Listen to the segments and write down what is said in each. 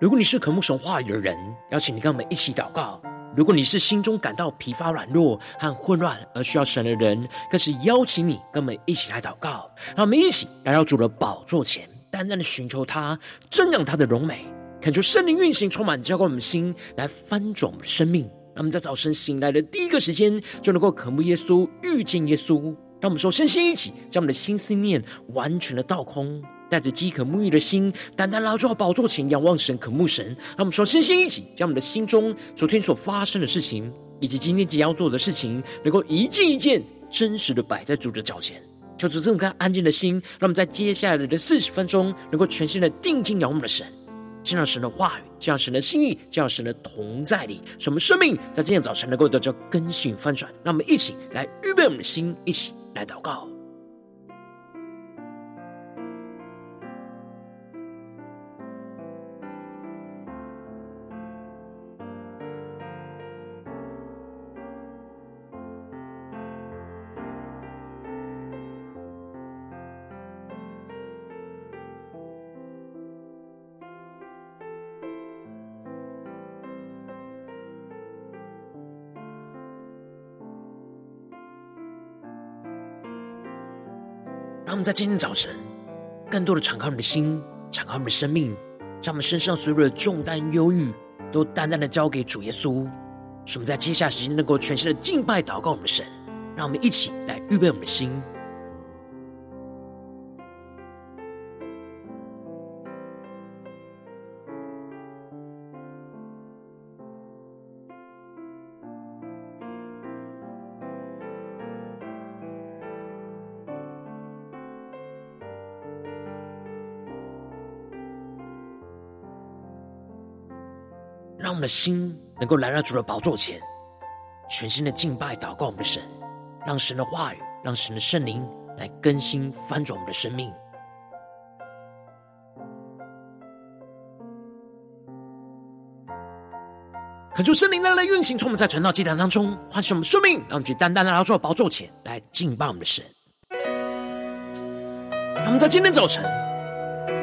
如果你是渴慕神话语的人，邀请你跟我们一起祷告。如果你是心中感到疲乏软弱和混乱而需要神的人，更是邀请你跟我们一起来祷告。让我们一起来到主的宝座前，单单的寻求他，瞻仰他的荣美，恳求圣灵运行充满，浇灌我们心，来翻转我们的生命。让我们在早晨醒来的第一个时间就能够渴慕耶稣，遇见耶稣。让我们首先先一起将我们的心思念完全的倒空，带着饥渴沐浴的心，单单拉住宝座前仰望神，渴慕神。让我们首先先一起将我们的心中昨天所发生的事情，以及今天即将要做的事情，能够一件一件真实的摆在主的脚前，求主赐我们安静的心。让我们在接下来的40分钟能够全心的定睛仰望我们的神，见到神的话语，见到神的心意，见到神的同在里，使我们生命在今天早晨能够得到更新翻转。让我们一起来预备我们的心，一起来祷告。让我们在今天早晨更多的敞开我们的心，敞开我们的生命，将我们身上所有的重担忧郁都单单的交给主耶稣，使我们在接下来时间能够全心的敬拜祷告我们的神。让我们一起来预备我们的心。让我们的心能够来到主的宝座前，全心的敬拜祷告我们的神，让神的话语，让神的圣灵来更新翻转我们的生命。恳求圣灵来运行，从我们在传道祭坛当中唤醒我们生命，让我们去单单的来到主的宝座前来敬拜我们的神。让我们在今天早晨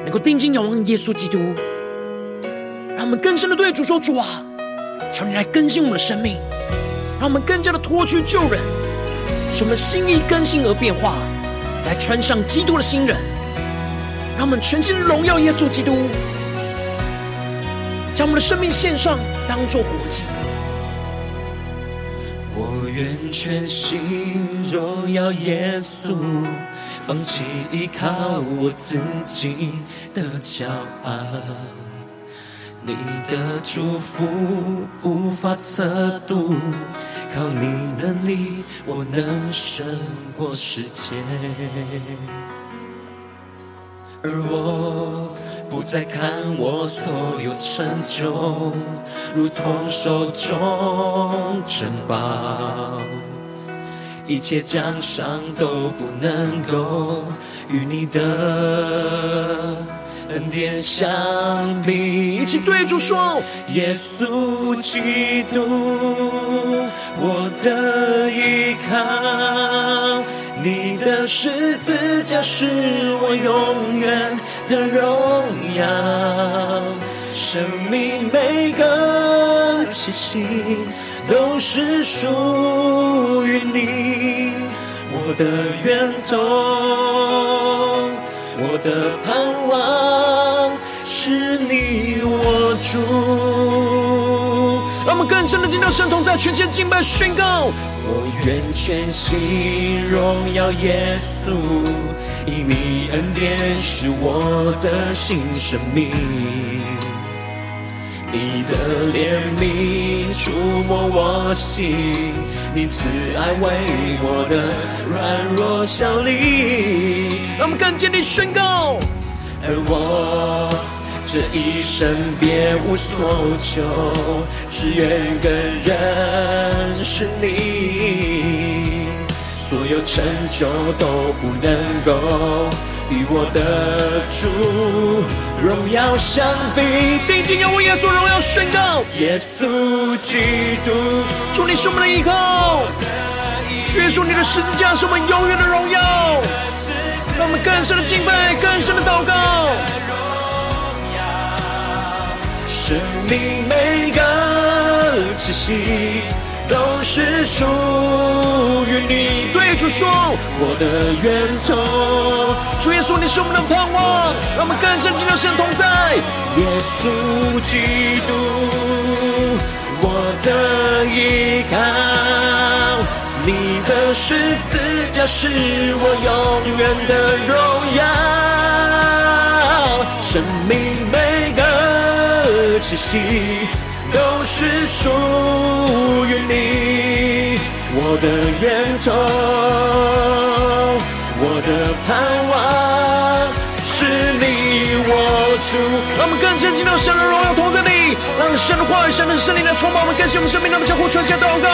能够定睛仰望耶稣基督，让我们更深的对主说，主啊，求你来更新我们的生命，让我们更加的脱去旧人，使我们的心意更新而变化，来穿上基督的新人。让我们全心的荣耀耶稣基督，将我们的生命献上，当作活祭。我愿全心荣耀耶稣，放弃依靠我自己的骄傲，你的祝福无法测度，靠你能力，我能胜过世界。而我不再看我所有成就，如同手中珍宝，一切奖赏都不能够与你的恩典相比。一起对主说，耶稣基督，我的依靠，你的十字架是我永远的荣耀，生命每个气息都是属于你，我的源头，我的盼望是你，我主。让我们更深的进到圣同在，全心敬拜宣告，我愿全心荣耀耶稣，以你恩典是我的新生命，你的怜悯触摸我心，你慈爱为我的软弱效力。让我们更坚定宣告，而我这一生别无所求，只愿更认识你，所有成就都不能够与我的主荣耀相比。定睛仰望耶稣荣耀宣告，耶稣基督，主你是我们的依靠，耶稣你的十字架是我们永远的荣耀。让我们更深的敬拜，更深的祷告，是你每个气息都是属于你。对主说，我的源头。主耶稣，你是我们的盼望，让我们更深进入神同在。耶稣基督，我的依靠，你的十字架是我永远的荣耀。生命每个气息都是属于你，我的源头，我的盼望是你我主。让我们更深进入神的荣耀同在里，让神的话语、神的圣灵来充满我们，更新我们生命。让我们相互传下祷告。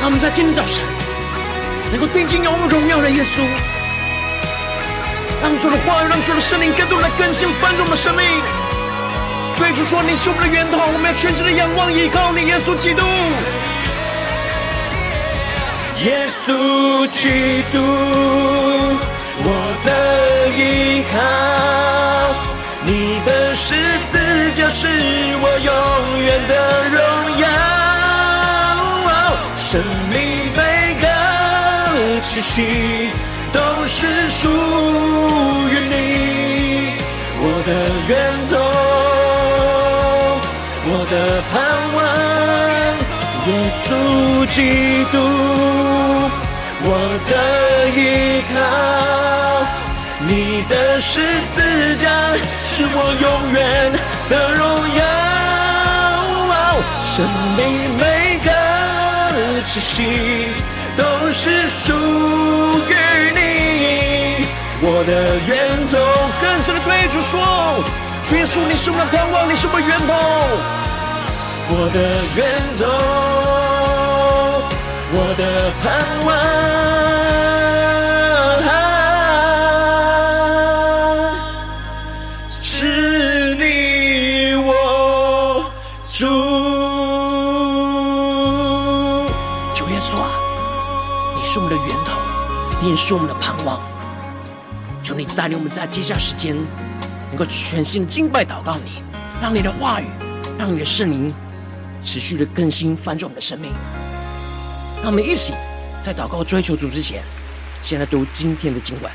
让我们在今天早上能够定睛仰望荣耀的耶稣，让主的话语、让主的圣灵更多来更新翻转我们的生命。对主说，你是我们的源头，我们要全心的仰望依靠你。耶稣基督，耶稣基督，我的依靠，你的十字架是我永远的荣耀。生命每个气息都是属于你，我的源头，我的盼望。耶稣基督，我的依靠，你的十字架是我永远的荣耀。生命每个气息都是属于你，我的源头。更深的对主说，主耶稣，你是我们的盼望，你是我们的源头，我的源头，我的盼望是你我主。主耶稣啊，你是我们的源头，你也是我们的盼望。求你带领我们在接下时间能够全心敬拜祷告你，让你的话语、让你的圣灵持续的更新翻转我们的生命。让我们一起在祷告追求主之前，先来读今天的经文。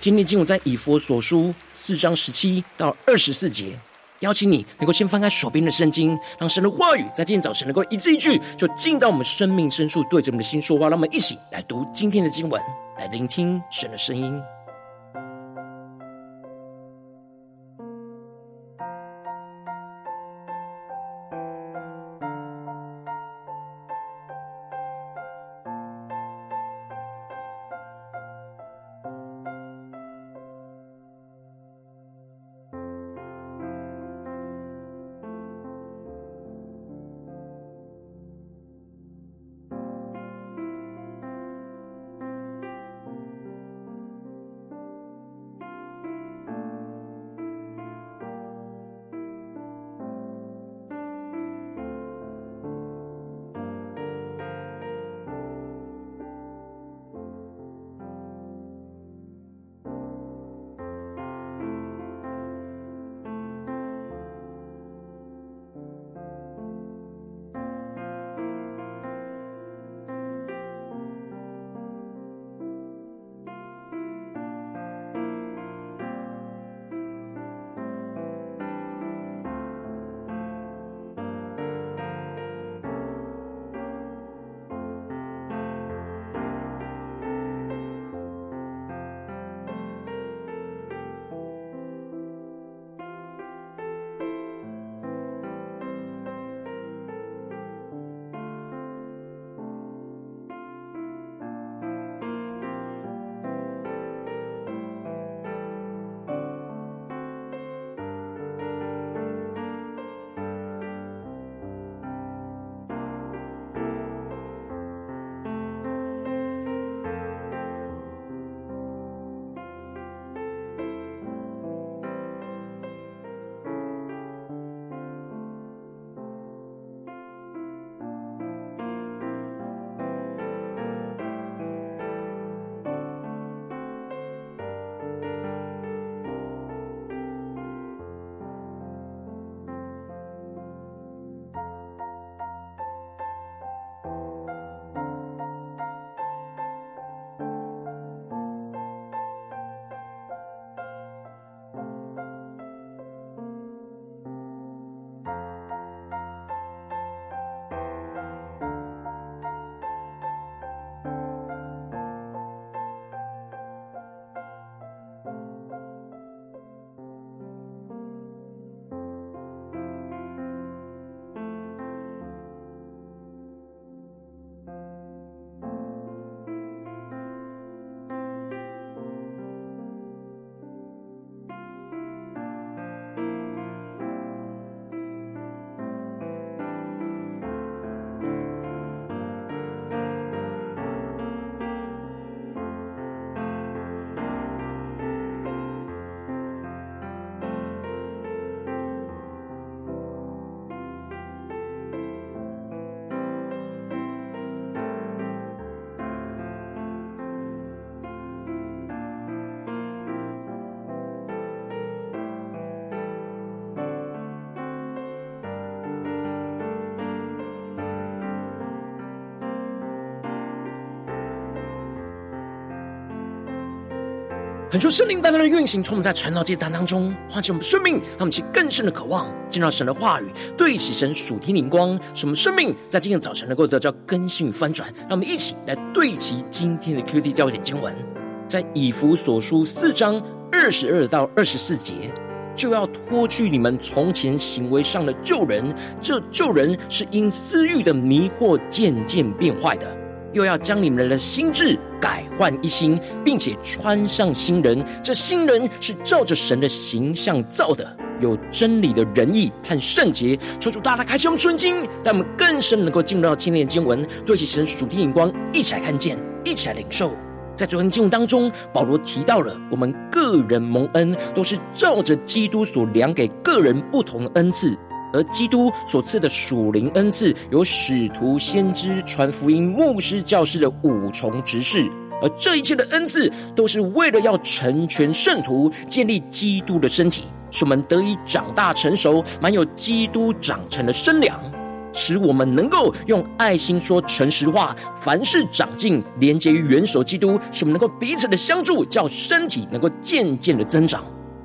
今天的经文在以弗所书4章17到24节。邀请你能够先翻开手边的圣经，让神的话语在今天早晨能够一字一句就进到我们生命深处，对着我们的心说话。让我们一起来读今天的经文，来聆听神的声音。恳求圣灵单单的运行，从我们在传道这单当中唤醒我们的生命，让我们起更深的渴望，进到神的话语，对齐神属天灵光，使我们生命在今天早晨能够得到更新与翻转。让我们一起来对齐今天的 QT 焦点经文，在以弗所书4章22到24节，就要脱去你们从前行为上的旧人，这旧人是因私欲的迷惑渐渐变坏的，又要将你们的心智改换一新，并且穿上新人，这新人是照着神的形象造的，有真理的仁义和圣洁。求主大大开启我们顺经，让我们更深能够进入到今天的经文，对其神属天眼光，一起来看见，一起来领受。在昨天经文当中，保罗提到了我们个人蒙恩都是照着基督所量给个人不同的恩赐，而基督所赐的属灵恩赐有使徒、先知、传福音、牧师、教师的5重职事，而这一切的恩赐都是为了要成全圣徒，建立基督的身体，使我们得以长大成熟，满有基督长成的身量，使我们能够用爱心说诚实话，凡事长进，连结于元首基督，使我们能够彼此的相助，叫身体能够渐渐的增长。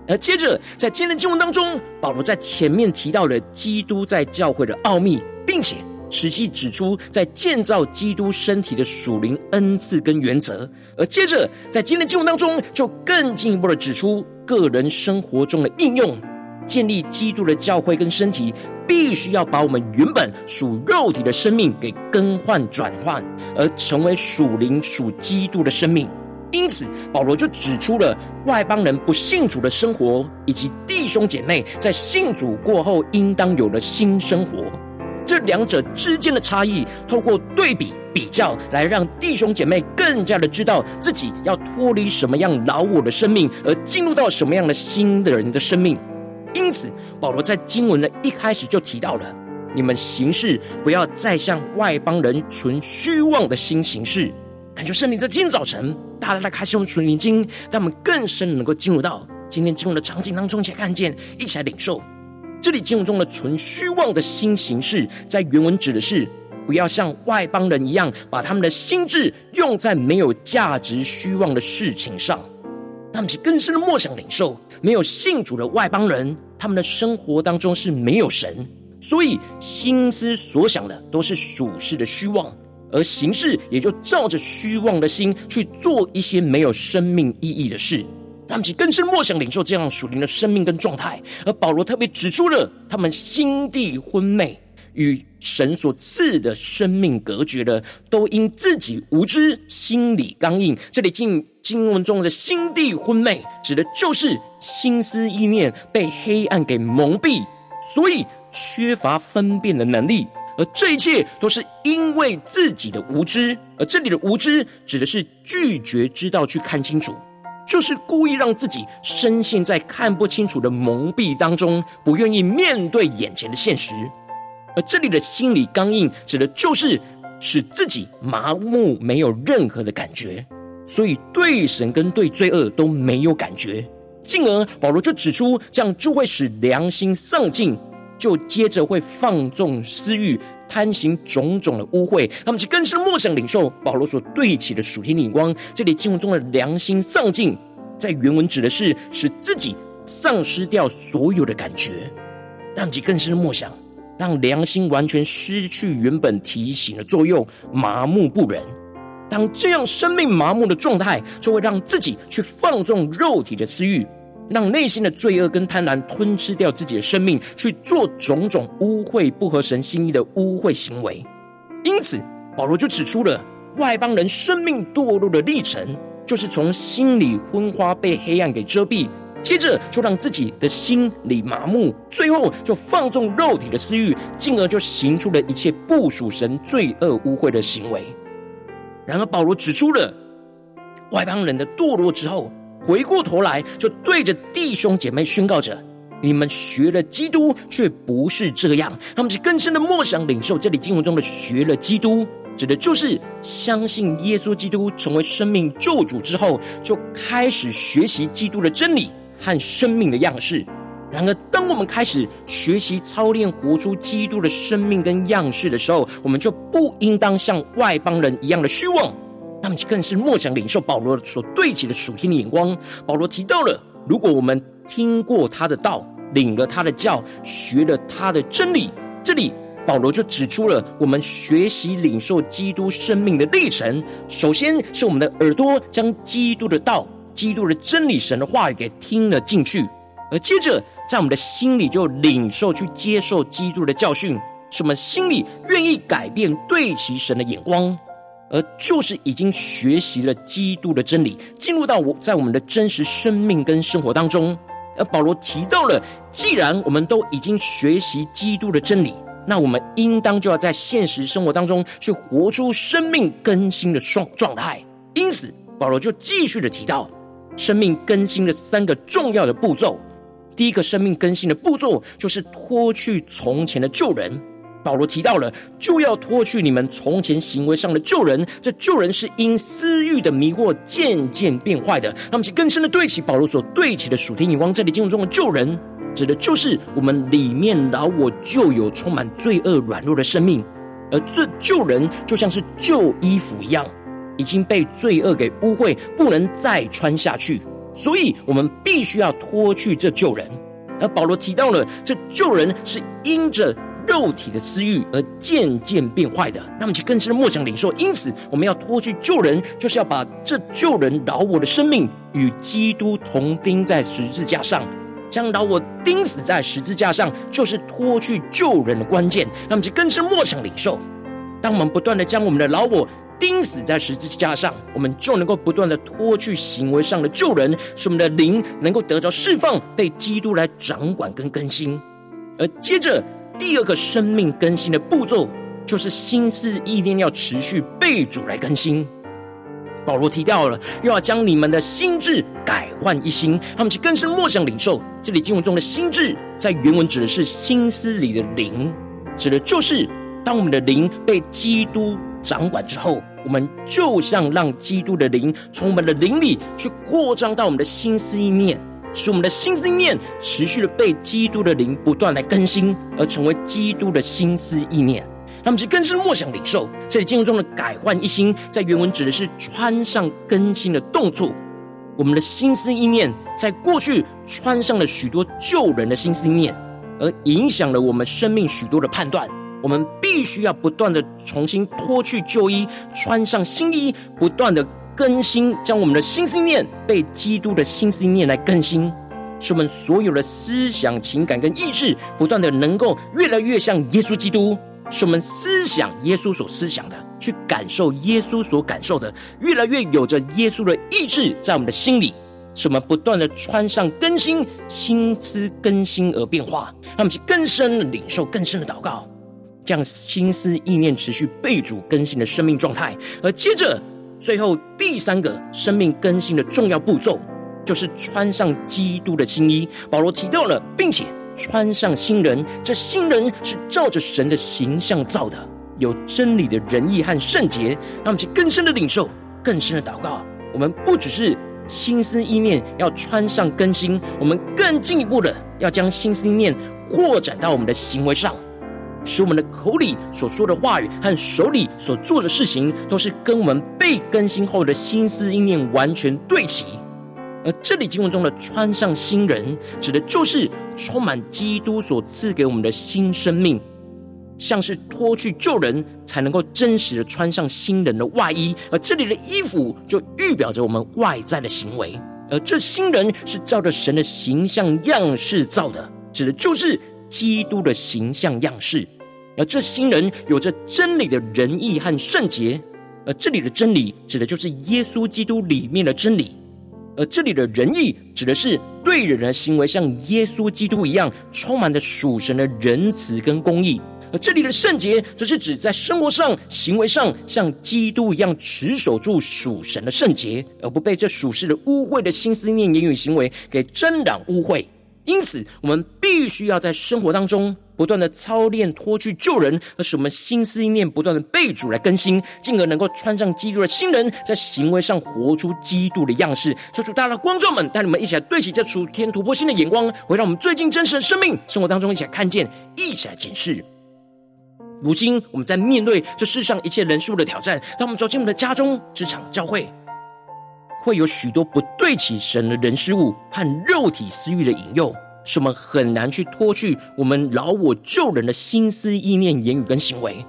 而接着在今天的经文当中，保罗在前面提到了基督在教会的奥秘，并且实际指出在建造基督身体的属灵恩赐跟原则。而接着在今天的经文当中，就更进一步的指出个人生活中的应用，建立基督的教会跟身体，必须要把我们原本属肉体的生命给更换转换，而成为属灵属基督的生命。因此保罗就指出了外邦人不信主的生活，以及弟兄姐妹在信主过后应当有了新生活，这两者之间的差异，透过对比比较来让弟兄姐妹更加的知道自己要脱离什么样老我的生命，而进入到什么样的新的人的生命。因此保罗在经文的一开始就提到了，你们行事不要再像外邦人存虚妄的心行事。恳求圣灵在今天早晨大家来开启我们属灵经，让我们更深能够进入到今天经文的场景当中，一起来看见，一起来领受。这里经文中的存虚妄的心行事，在原文指的是不要像外邦人一样，把他们的心智用在没有价值虚妄的事情上。那我们是更深的默想领受，没有信主的外邦人，他们的生活当中是没有神，所以心思所想的都是属世的虚妄，而行事也就照着虚妄的心去做一些没有生命意义的事。让我们更深默想领受这样属灵的生命跟状态。而保罗特别指出了他们心地昏昧，与神所赐的生命隔绝了，都因自己无知，心里刚硬。这里经文中的心地昏昧指的就是心思意念被黑暗给蒙蔽，所以缺乏分辨的能力，而这一切都是因为自己的无知。而这里的无知指的是拒绝知道去看清楚，就是故意让自己深陷在看不清楚的蒙蔽当中，不愿意面对眼前的现实。而这里的心理刚硬指的就是使自己麻木，没有任何的感觉，所以对神跟对罪恶都没有感觉，进而保罗就指出，这样就会使良心丧尽，就接着会放纵私欲，贪行种种的污秽。他们是更深默想领受保罗所对齐的属天眼光。这里经文中的良心丧尽，在原文指的是使自己丧失掉所有的感觉。他们是更深默想，让良心完全失去原本提醒的作用，麻木不仁。当这样生命麻木的状态，就会让自己去放纵肉体的私欲，让内心的罪恶跟贪婪吞吃掉自己的生命，去做种种污秽不合神心意的污秽行为。因此保罗就指出了外邦人生命堕落的历程，就是从心里昏花，被黑暗给遮蔽，接着就让自己的心里麻木，最后就放纵肉体的私欲，进而就行出了一切不属神罪恶污秽的行为。然而保罗指出了外邦人的堕落之后，回过头来就对着弟兄姐妹宣告着，你们学了基督却不是这样。他们是更深的默想领受这里经文中的学了基督，指的就是相信耶稣基督成为生命救主之后，就开始学习基督的真理和生命的样式。然而当我们开始学习操练活出基督的生命跟样式的时候，我们就不应当像外邦人一样的虚妄，他们更是默想领受保罗所对齐的属天的眼光。保罗提到了，如果我们听过他的道，领了他的教，学了他的真理，这里保罗就指出了我们学习领受基督生命的历程。首先是我们的耳朵将基督的道、基督的真理、神的话语给听了进去，而接着在我们的心里就领受去接受基督的教训，使我们心里愿意改变对齐神的眼光，而就是已经学习了基督的真理，进入到在我们的真实生命跟生活当中。而保罗提到了，既然我们都已经学习基督的真理，那我们应当就要在现实生活当中去活出生命更新的状态。因此保罗就继续的提到生命更新的三个重要的步骤。第一个生命更新的步骤就是脱去从前的旧人。保罗提到了，就要脱去你们从前行为上的旧人，这旧人是因私欲的迷惑渐渐变坏的。那么，更深的对齐保罗所对齐的属天眼光，这里经文中的旧人，指的就是我们里面老我旧有充满罪恶软弱的生命，而这旧人就像是旧衣服一样，已经被罪恶给污秽，不能再穿下去，所以我们必须要脱去这旧人。而保罗提到了，这旧人是因着肉体的私欲而渐渐变坏的。那么其更深的默想领受，因此我们要脱去旧人，就是要把这旧人老我的生命与基督同钉在十字架上，将老我钉死在十字架上，就是脱去旧人的关键。那么其更深默想领受，当我们不断的将我们的老我钉死在十字架上，我们就能够不断的脱去行为上的旧人，使我们的灵能够得着释放，被基督来掌管跟更新。而接着第二个生命更新的步骤，就是心思意念要持续被主来更新。保罗提到了，又要将你们的心智改换一新。他们是更深默想领受，这里经文中的心智在原文指的是心思里的灵，指的就是当我们的灵被基督掌管之后，我们就像让基督的灵从我们的灵里去扩张到我们的心思意念，使我们的心思意念持续的被基督的灵不断来更新，而成为基督的心思意念。他们是更深默想领受，这里经文中的改换一新，在原文指的是穿上更新的动作。我们的心思意念在过去穿上了许多旧人的心思意念，而影响了我们生命许多的判断。我们必须要不断的重新脱去旧衣，穿上新衣，不断的更新，将我们的心思念被基督的心思念来更新，使我们所有的思想、情感跟意志不断的能够越来越像耶稣基督，使我们思想耶稣所思想的，去感受耶稣所感受的，越来越有着耶稣的意志在我们的心里，使我们不断的穿上更新，心思更新而变化。让我们去更深的领受，更深的祷告，将心思意念持续被主更新的生命状态。而接着最后第三个生命更新的重要步骤，就是穿上基督的新衣。保罗提到了，并且穿上新人，这新人是照着神的形象造的，有真理的仁义和圣洁。让我们去更深的领受，更深的祷告，我们不只是心思意念要穿上更新，我们更进一步的要将心思意念扩展到我们的行为上，使我们的口里所说的话语和手里所做的事情，都是跟我们被更新后的心思意念完全对齐。而这里经文中的穿上新人，指的就是充满基督所赐给我们的新生命，像是脱去旧人，才能够真实的穿上新人的外衣。而这里的衣服就预表着我们外在的行为，而这新人是照着神的形象样式造的，指的就是基督的形象样式。而这新人有着真理的仁义和圣洁，而这里的真理指的就是耶稣基督里面的真理，而这里的仁义指的是对人的行为像耶稣基督一样，充满着属神的仁慈跟公义。而这里的圣洁则是指在生活上、行为上像基督一样持守住属神的圣洁，而不被这属世的污秽的心思念、言语、行为给沾染污秽。因此我们必须要在生活当中不断的操练脱去旧人，而使我们心思意念不断的被主来更新，进而能够穿上基督的新人，在行为上活出基督的样式。求主大家观众们带你们一起来对齐这属天突破性的眼光，回到我们最近真实的生命生活当中，一起来看见，一起来检视。如今我们在面对这世上一切人数的挑战，当我们走进我们的家中、职场、教会，会有许多不对齐神的人事物和肉体私欲的引诱，使我们很难去脱去我们老我旧人的心思意念、言语跟行为。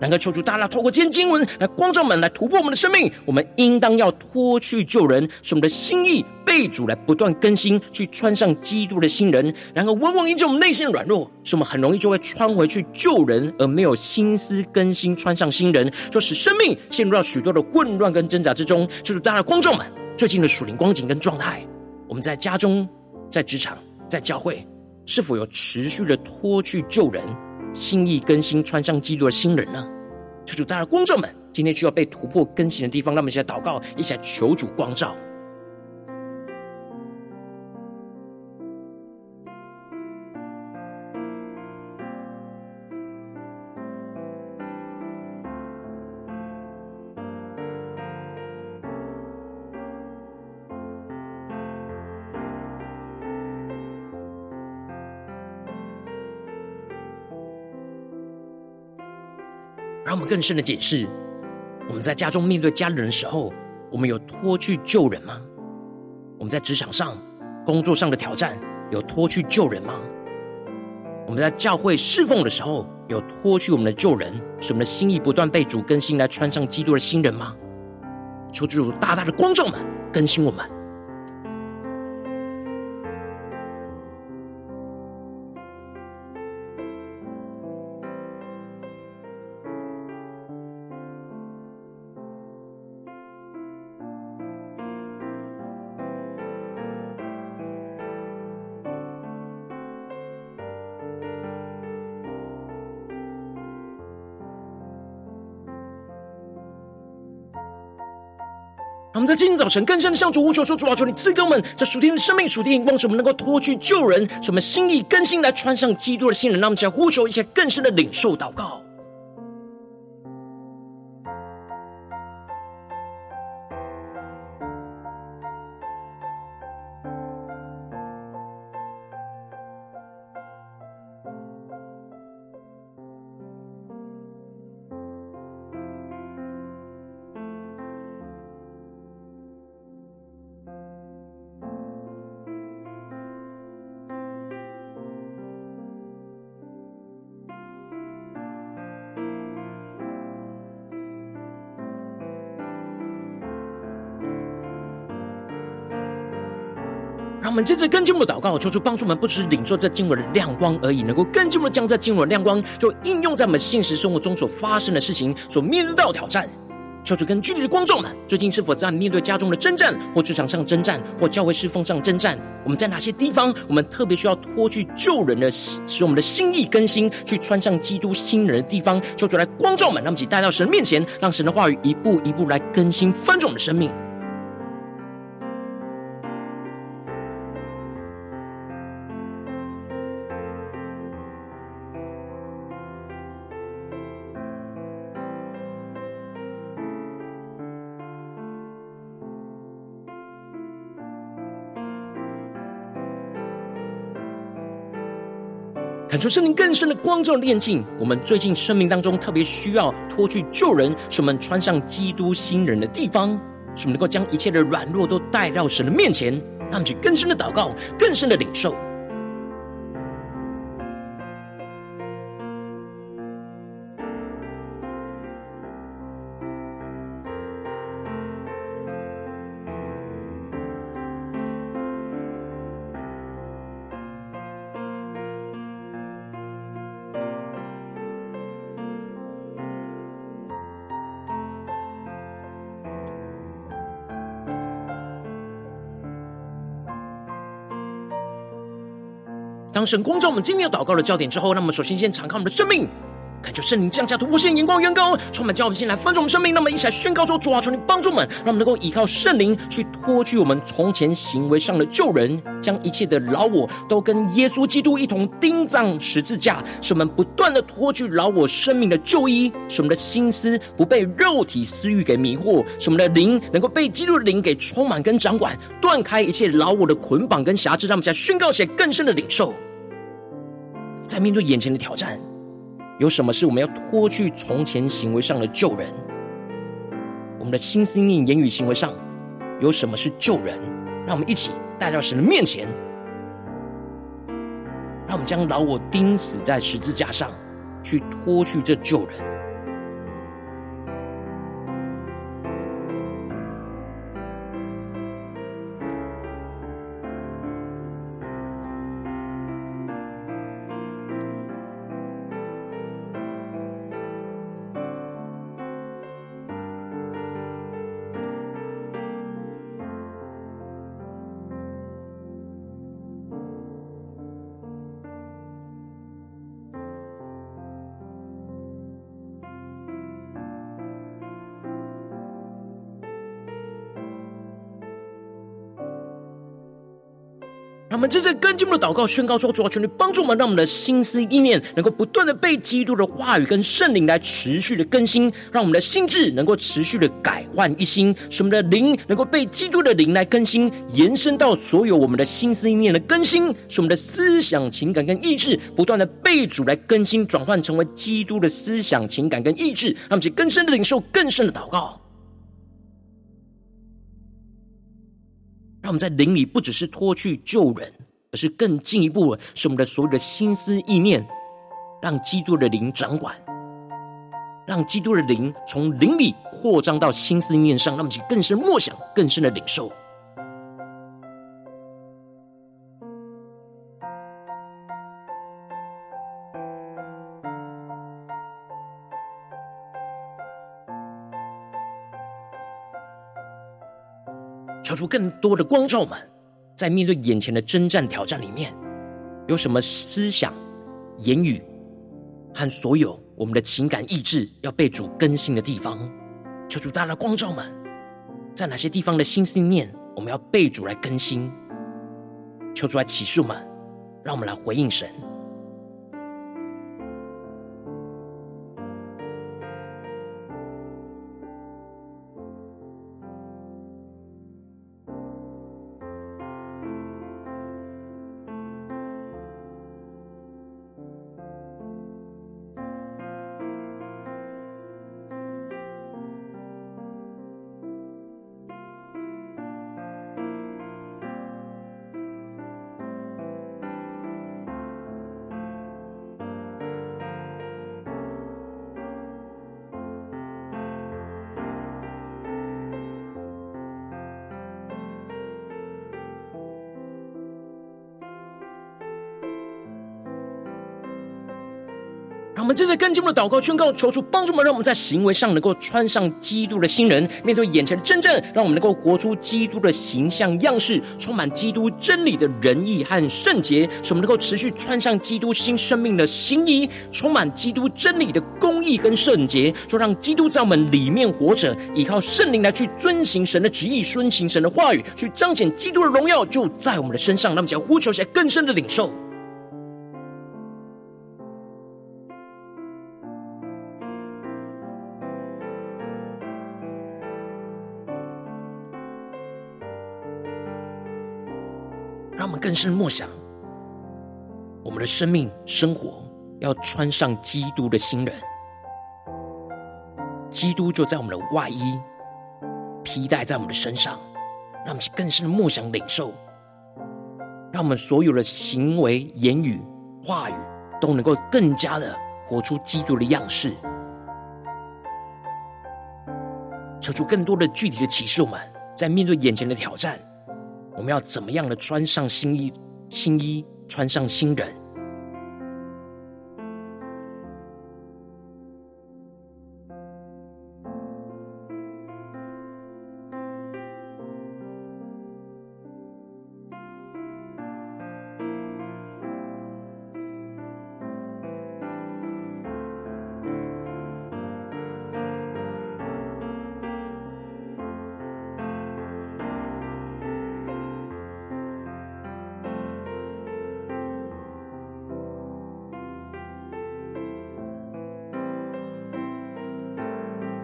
然而求主大大透过今天经文来光照我们，来突破我们的生命。我们应当要脱去旧人，使我们的心意被主来不断更新，去穿上基督的新人。然而往往因着我们内心的软弱，使我们很容易就会穿回去旧人，而没有心思更新穿上新人，就使生命陷入到许多的混乱跟挣扎之中。求主大大光照我们最近的属灵光景跟状态，我们在家中、在职场、在教会，是否有持续的脱去旧人，心意更新穿上基督的新人呢？求主大家的光照们今天需要被突破更新的地方，让我们一起来祷告，一起来求主光照。让我们更深的解释，我们在家中面对家人的时候，我们有脱去旧人吗？我们在职场上、工作上的挑战，有脱去旧人吗？我们在教会侍奉的时候，有脱去我们的旧人，使我们的心意不断被主更新，来穿上基督的新人吗？求主大大的光照我们，更新我们。我们在今天早晨更深的向主呼求说，主啊，求你赐给我们这属天的生命、属天的眼光，使我们能够脱去旧人，使我们心意更新来穿上基督的新人。让我们一起来呼求，一起来更深的领受祷告。让我们接着更进一步的祷告，求主帮助我们不只领受这经文的亮光而已，能够更进一步的将这经文的亮光就应用在我们现实生活中所发生的事情、所面对到的挑战。求主跟具体的观众们最近是否在面对家中的征战，或职场上征战，或教会侍奉上征战，我们在哪些地方我们特别需要脱去旧人的，使我们的心意更新，去穿上基督新人的地方？求主来观众们，让我们一起带到神面前，让神的话语一步一步来更新翻转我们的生命。恳求圣灵更深的光照炼净我们最近生命当中特别需要脱去旧人，使我们穿上基督新人的地方，使我们能够将一切的软弱都带到神的面前。让我们去更深的祷告，更深的领受。当神光照我们今天要祷告的焦点之后，那我们首先先敞开我们的生命，恳求圣灵降下突破性眼光、远高，充满，叫我们先来翻转我们生命。那么一起来宣告说，主啊，求你帮助我们，让我们能够依靠圣灵去脱去我们从前行为上的旧人，将一切的老我都跟耶稣基督一同钉葬十字架，使我们不断的脱去老我生命的旧衣，使我们的心思不被肉体私欲给迷惑，使我们的灵能够被基督的灵给充满跟掌管，断开一切老我的捆绑跟辖制。让我们再宣告一些更深的领受，在面对眼前的挑战，有什么是我们要脱去从前行为上的旧人？我们的心思念、言语、行为上有什么是旧人？让我们一起带到神的面前，让我们将老我钉死在十字架上，去脱去这旧人。让我们这次更进一步的祷告宣告说，主啊，求你帮助我们，让我们的心思意念能够不断的被基督的话语跟圣灵来持续的更新，让我们的心智能够持续的改换一新，使我们的灵能够被基督的灵来更新，延伸到所有我们的心思意念的更新，使我们的思想、情感跟意志不断的被主来更新转换，成为基督的思想、情感跟意志。让我们去更深的领受，更深的祷告，让我们在灵里不只是脱去旧人，而是更进一步的使我们的所有的心思意念让基督的灵掌管，让基督的灵从灵里扩张到心思意念上，让我们更深默想，更深的领受。求出更多的光照们，在面对眼前的征战挑战里面，有什么思想、言语和所有我们的情感意志要被主更新的地方？求主大大光照们，在哪些地方的心思念我们要被主来更新？求主来启示我们，让我们来回应神。我们这次更进一步的祷告宣告，求主帮助我们，让我们在行为上能够穿上基督的新人，面对眼前的征战，让我们能够活出基督的形象样式，充满基督真理的仁义和圣洁，使我们能够持续穿上基督新生命的新衣，充满基督真理的公义跟圣洁，就让基督在我们里面活着，依靠圣灵来去遵行神的旨意，遵行神的话语，去彰显基督的荣耀就在我们的身上。让我们想呼求起来，更深的领受。我们更深默想，我们的生命生活要穿上基督的新人，基督就在我们的外衣披戴在我们的身上，让我们更深默想领受，让我们所有的行为、言语、话语都能够更加的活出基督的样式。求出更多的具体的启示，我们在面对眼前的挑战，我们要怎么样的穿上新衣，穿上新人？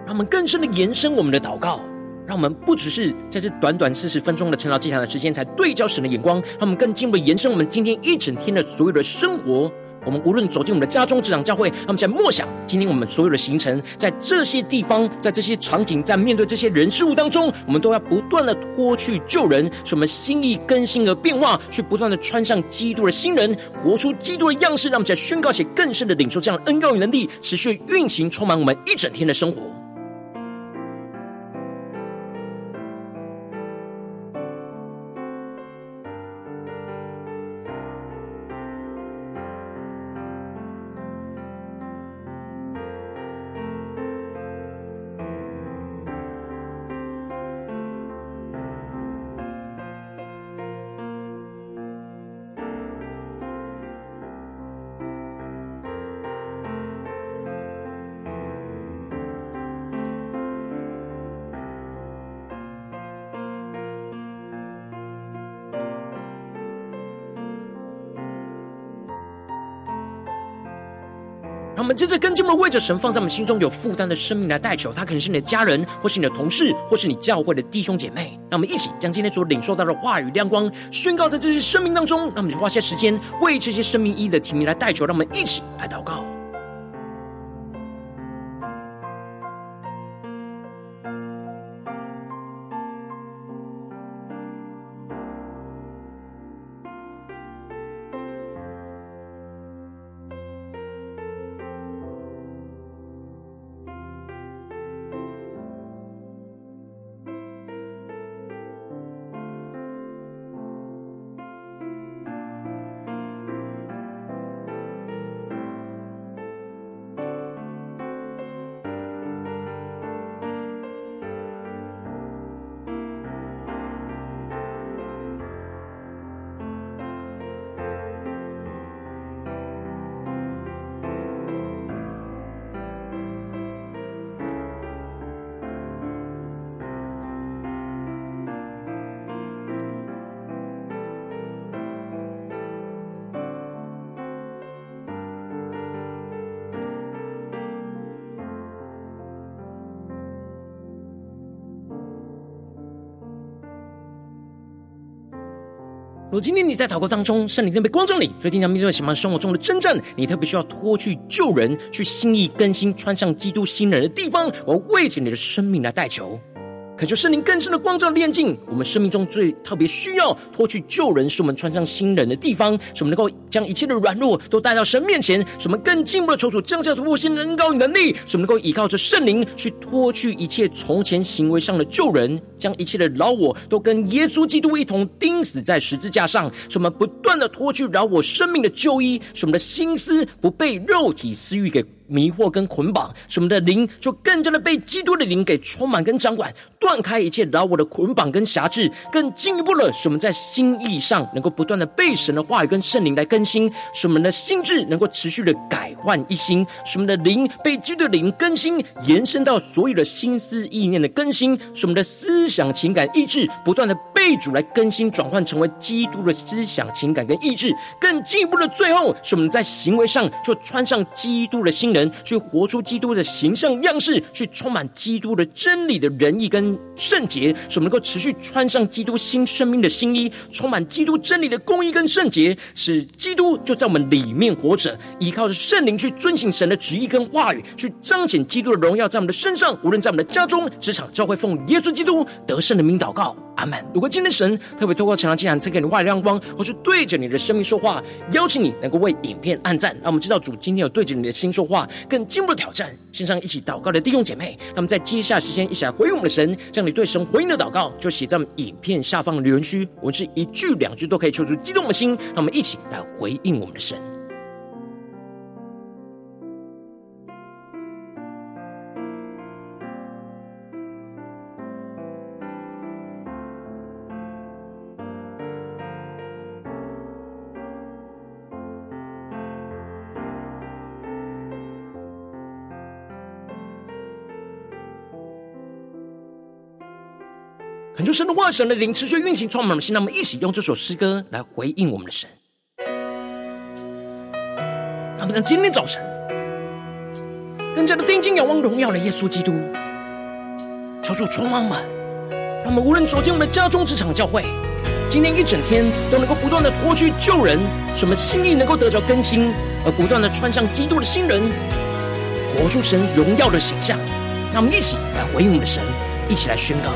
让我们更深的延伸我们的祷告，让我们不只是在这短短40分钟的晨祷祭坛的时间才对焦神的眼光，让我们更进一步延伸我们今天一整天的所有的生活，我们无论走进我们的家中、职场、教会，让我们先默想今天我们所有的行程，在这些地方、在这些场景、在面对这些人事物当中，我们都要不断的脱去旧人，使我们心意更新而变化，去不断的穿上基督的新人，活出基督的样式。让我们先宣告且更深的领受这样的恩膏与能力，持续运行，充满我们一整天的生活。我们接着跟进我们为着神放在我们心中有负担的生命来代求，他可能是你的家人，或是你的同事，或是你教会的弟兄姐妹。让我们一起将今天所领受到的话语亮光宣告在这些生命当中，让我们花些时间为这些生命意义的提名来代求。让我们一起来祷告。如果今天你在祷告当中，圣灵正被光照你，最近要面对什么生活中的征战，你特别需要脱去旧人，去心意更新，穿上基督新人的地方，我要为着你的生命来代求。恳求圣灵更深的光照炼净我们生命中最特别需要脱去旧人，使我们穿上新人的地方，使我们能够将一切的软弱都带到神面前，使我们更进一步的求主降下突破性的恩膏与能力，使我们能够依靠着圣灵去脱去一切从前行为上的旧人，将一切的老我都跟耶稣基督一同钉死在十字架上，使我们不断的脱去老我生命的旧衣，使我们的心思不被肉体私欲给迷惑跟捆绑，使我们的灵就更加的被基督的灵给充满跟掌管，断开一切老我的捆绑跟辖制，更进一步了，使我们在心意上能够不断的被神的话语跟圣灵来更新，使我们的心智能够持续的改换一新，使我们的灵被基督的灵更新，延伸到所有的心思意念的更新，使我们的思想情感意志不断的被主来更新转换，成为基督的思想情感跟意志，更进一步的最后使我们在行为上就穿上基督的新人，去活出基督的形象样式，去充满基督的真理的仁义跟圣洁，使我们能够持续穿上基督新生命的新衣，充满基督真理的公义跟圣洁，使基督就在我们里面活着，依靠着圣灵去遵行神的旨意跟话语，去彰显基督的荣耀在我们的身上，无论在我们的家中、职场、教会，奉耶稣基督得胜的名祷告，阿们。如果今天神特别透过陈亮竟然赐给你话语亮光，或是对着你的生命说话，邀请你能够为影片按赞，让我们知道主今天有对着你的心说话，更进一步的挑战线上一起祷告的弟兄姐妹，那么在接下来时间一起来回应我们的神，将你对神回应的祷告就写在我们影片下方的留言区，我们是一句两句都可以求出激动的心，让我们一起来回应我们的神。恳求神的话，神的灵持续运行，充满我们心，让我们一起用这首诗歌来回应我们的神。让我们在今天早晨更加的定睛仰望荣耀的耶稣基督，求主充满我们，让我们无论走进我们的家中、职场、教会，今天一整天都能够不断的脱去旧人，使我们心意能够得着更新，而不断的穿上基督的新人，活出神荣耀的形象。让我们一起来回应我们的神，一起来宣告：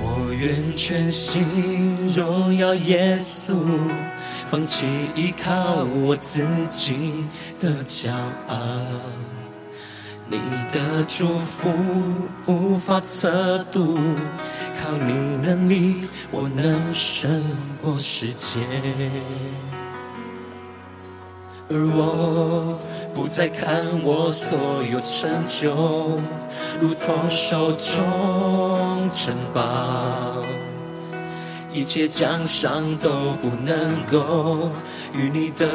我愿全心荣耀耶稣，放弃依靠我自己的骄傲，你的祝福无法测度，靠你能力我能胜过世界，而我不再看我所有成就，如同手中珍宝，一切奖赏都不能够与你的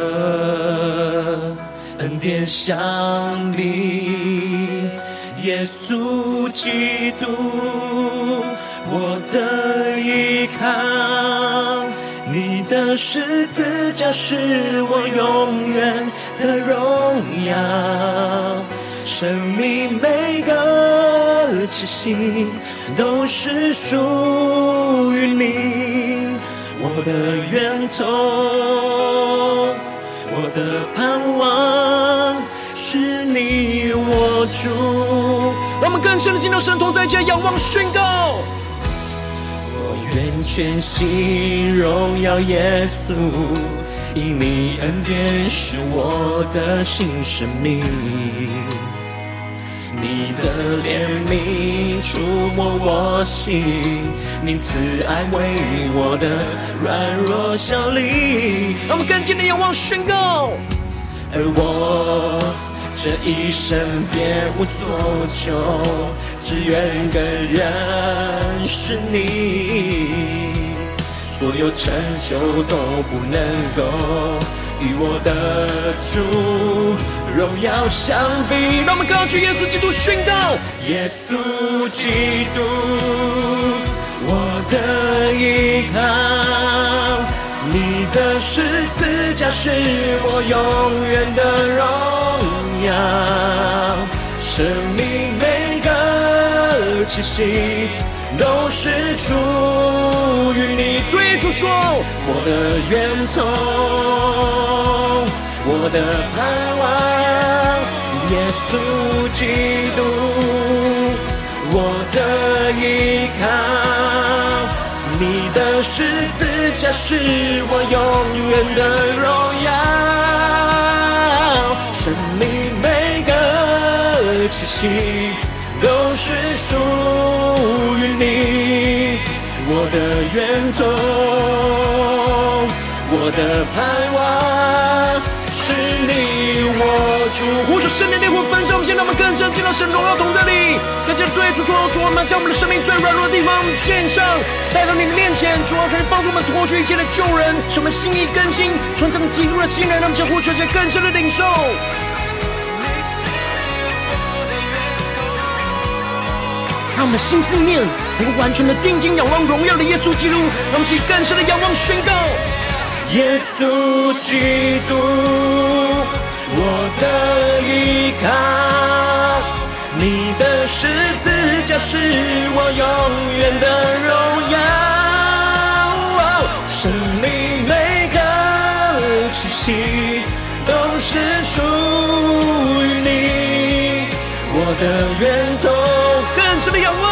恩典相比。耶稣基督我的依靠，你的十字架是我永远的荣耀，生命每个气息都是属于你，我的源头，我的盼望是你我主。让我们更深的进入神同在家，仰望宣告：我愿全心荣耀耶稣，因你恩典是我的新生命，你的怜悯触摸我心，你慈爱为我的软弱效力。让我们更进的仰望宣告：而我这一生别无所求，只愿更认识你，所有成就都不能够与我的主荣耀相比。让我们高举耶稣基督宣告：耶稣基督我的依靠，你的十字架是我永远的荣耀，生命每个气息都是出于你。对主说：我的源头，我的盼望，耶稣基督我的依靠，你的十字架是我永远的荣耀，生命每个气息都是属于你，我的源头，我的盼望是你我主。呼求圣灵烈火焚烧我们，现在我们更深进到神荣耀同在里，更加对主说：主我们将我们的生命最软弱的地方我们献上，带到你的面前。主啊，求你帮助我们脱去一切的旧人，使我们心意更新，穿上基督的新人。让我们将呼求一更深的领受。让我们心思念能够完全的定睛仰望荣耀的耶稣基督。让我们一起更深的仰望宣告：耶稣基督我的依靠，你的十字架是我永远的荣耀，生命每个气息都是属于你，我的源头，更深的仰望，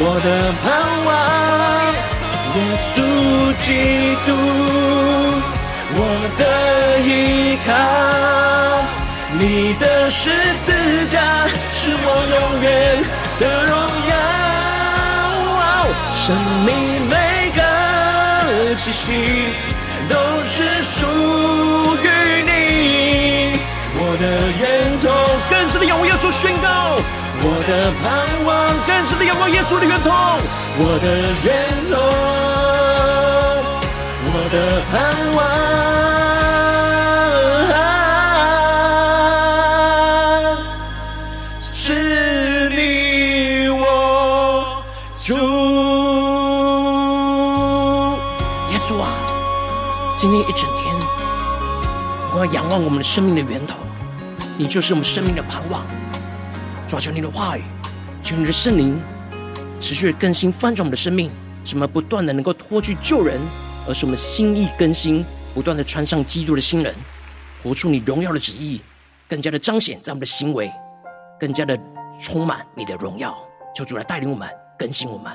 我的盼望，耶稣基督我的依靠，你的十字架是我永远的荣耀，生命每个气息都是属于你，我的源头。更深的仰望耶稣宣告：我的盼望，更深的仰望耶稣的源头，我的源头，我的盼望是你我主。耶稣啊，今天一整天我要仰望我们的生命的源头，你就是我们生命的盼望。主啊，求你的话语，求你的圣灵持续更新翻转我们的生命，使我们不断的能够脱去旧人，而使我们心意更新，不断的穿上基督的新人，活出你荣耀的旨意，更加的彰显在我们的行为，更加的充满你的荣耀。求主来带领我们，更新我们。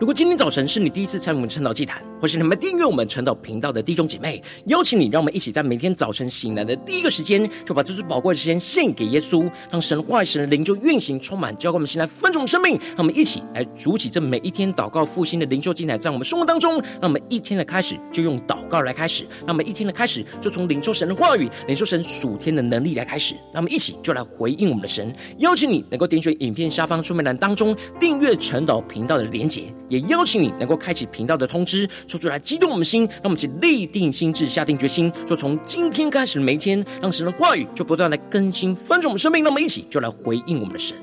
如果今天早晨是你第一次参与我们晨祷祭坛，或是你们订阅我们晨祷频道的弟兄姐妹，邀请你让我们一起在每天早晨醒来的第一个时间，就把这最宝贵的时间献给耶稣，让神话语神的灵就运行充满，浇灌我们心来分盛生命。让我们一起来筑起这每一天祷告复兴的灵修祭坛在我们生活当中。让我们一天的开始就用祷告来开始，让我们一天的开始就从领受神的话语，领受神属天的能力来开始。让我们一起就来回应我们的神。邀请你能够点选影片下方说明栏当中订阅晨祷频道的连结，也邀请你能够开启频道的通知，说出来激动我们心，让我们一起立定心志，下定决心，说从今天开始的每一天，让神的话语就不断来更新翻转我们生命。让我们一起就来回应我们的神。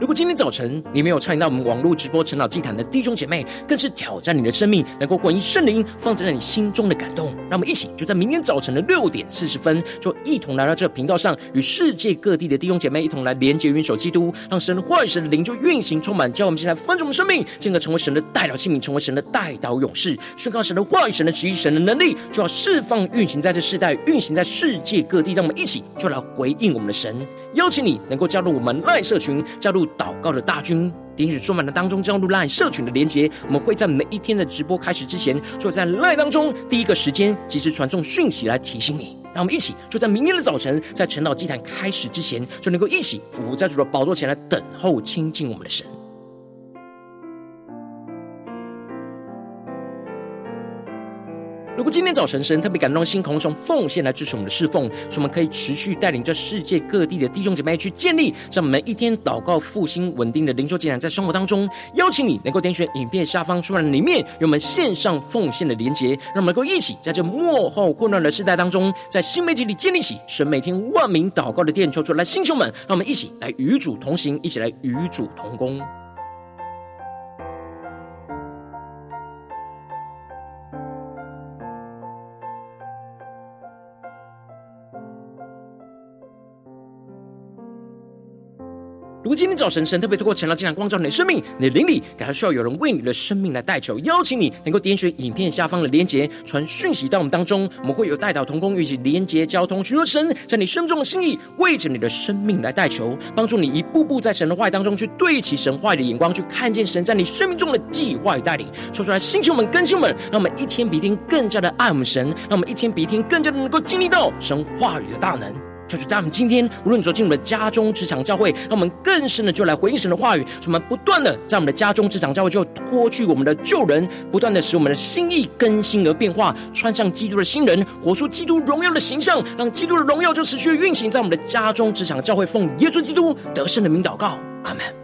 如果今天早晨你没有参与到我们网络直播晨祷祭坛的弟兄姐妹，更是挑战你的生命，能够回应圣灵放在你心中的感动。让我们一起就在明天早晨的6:40，就一同来到这个频道上，与世界各地的弟兄姐妹一同来连结元首基督，让神话语神的灵就运行充满，叫我们现在分盛我们生命，进而成为神的代祷器皿，成为神的代祷勇士，宣告神的话语、神的旨意、神的能力，就要释放运行在这世代，运行在世界各地。让我们一起就来回应我们的神。邀请你能够加入我们 Line 社群，加入祷告的大军，点击充满的当中加入 Line 社群的连结。我们会在每一天的直播开始之前，就在 Line 当中第一个时间及时传送讯息来提醒你。让我们一起就在明天的早晨，在晨祷祭坛开始之前，就能够一起俯伏在主的宝座前来等候亲近我们的神。如果今天早晨神特别感动心，同从奉献来支持我们的侍奉，使我们可以持续带领着世界各地的弟兄姐妹去建立让我们一天祷告复兴稳定的灵修祭坛在生活当中。邀请你能够点选影片下方出来的里面有我们线上奉献的连结，让我们能够一起在这末后混乱的时代当中，在新媒体里建立起神每天万名祷告的殿。求主来兴起我们，让我们一起来与主同行，一起来与主同工。如果今天早晨神特别透过晨祷祭坛光照你的生命，你的灵里感到需要有人为你的生命来代求，邀请你能够点选影片下方的连结，传讯息到我们当中，我们会有代祷同工与其连结交通，寻求神在你生命中的心意，为着你的生命来代求，帮助你一步步在神的话语当中去对齐神话语的眼光，去看见神在你生命中的计划与带领。说出来兴起我们，更新我们，让我们一天比一天更加的爱我们神，让我们一天比一天更加的能够经历到神话语的大能。求主带我们今天无论走进我们的家中职场教会，让我们更深的就来回应神的话语，使我们不断的在我们的家中职场教会就脱去我们的旧人，不断的使我们的心意更新而变化，穿上基督的新人，活出基督荣耀的形象，让基督的荣耀就持续运行在我们的家中职场教会。奉耶稣基督得胜的名祷告，阿们。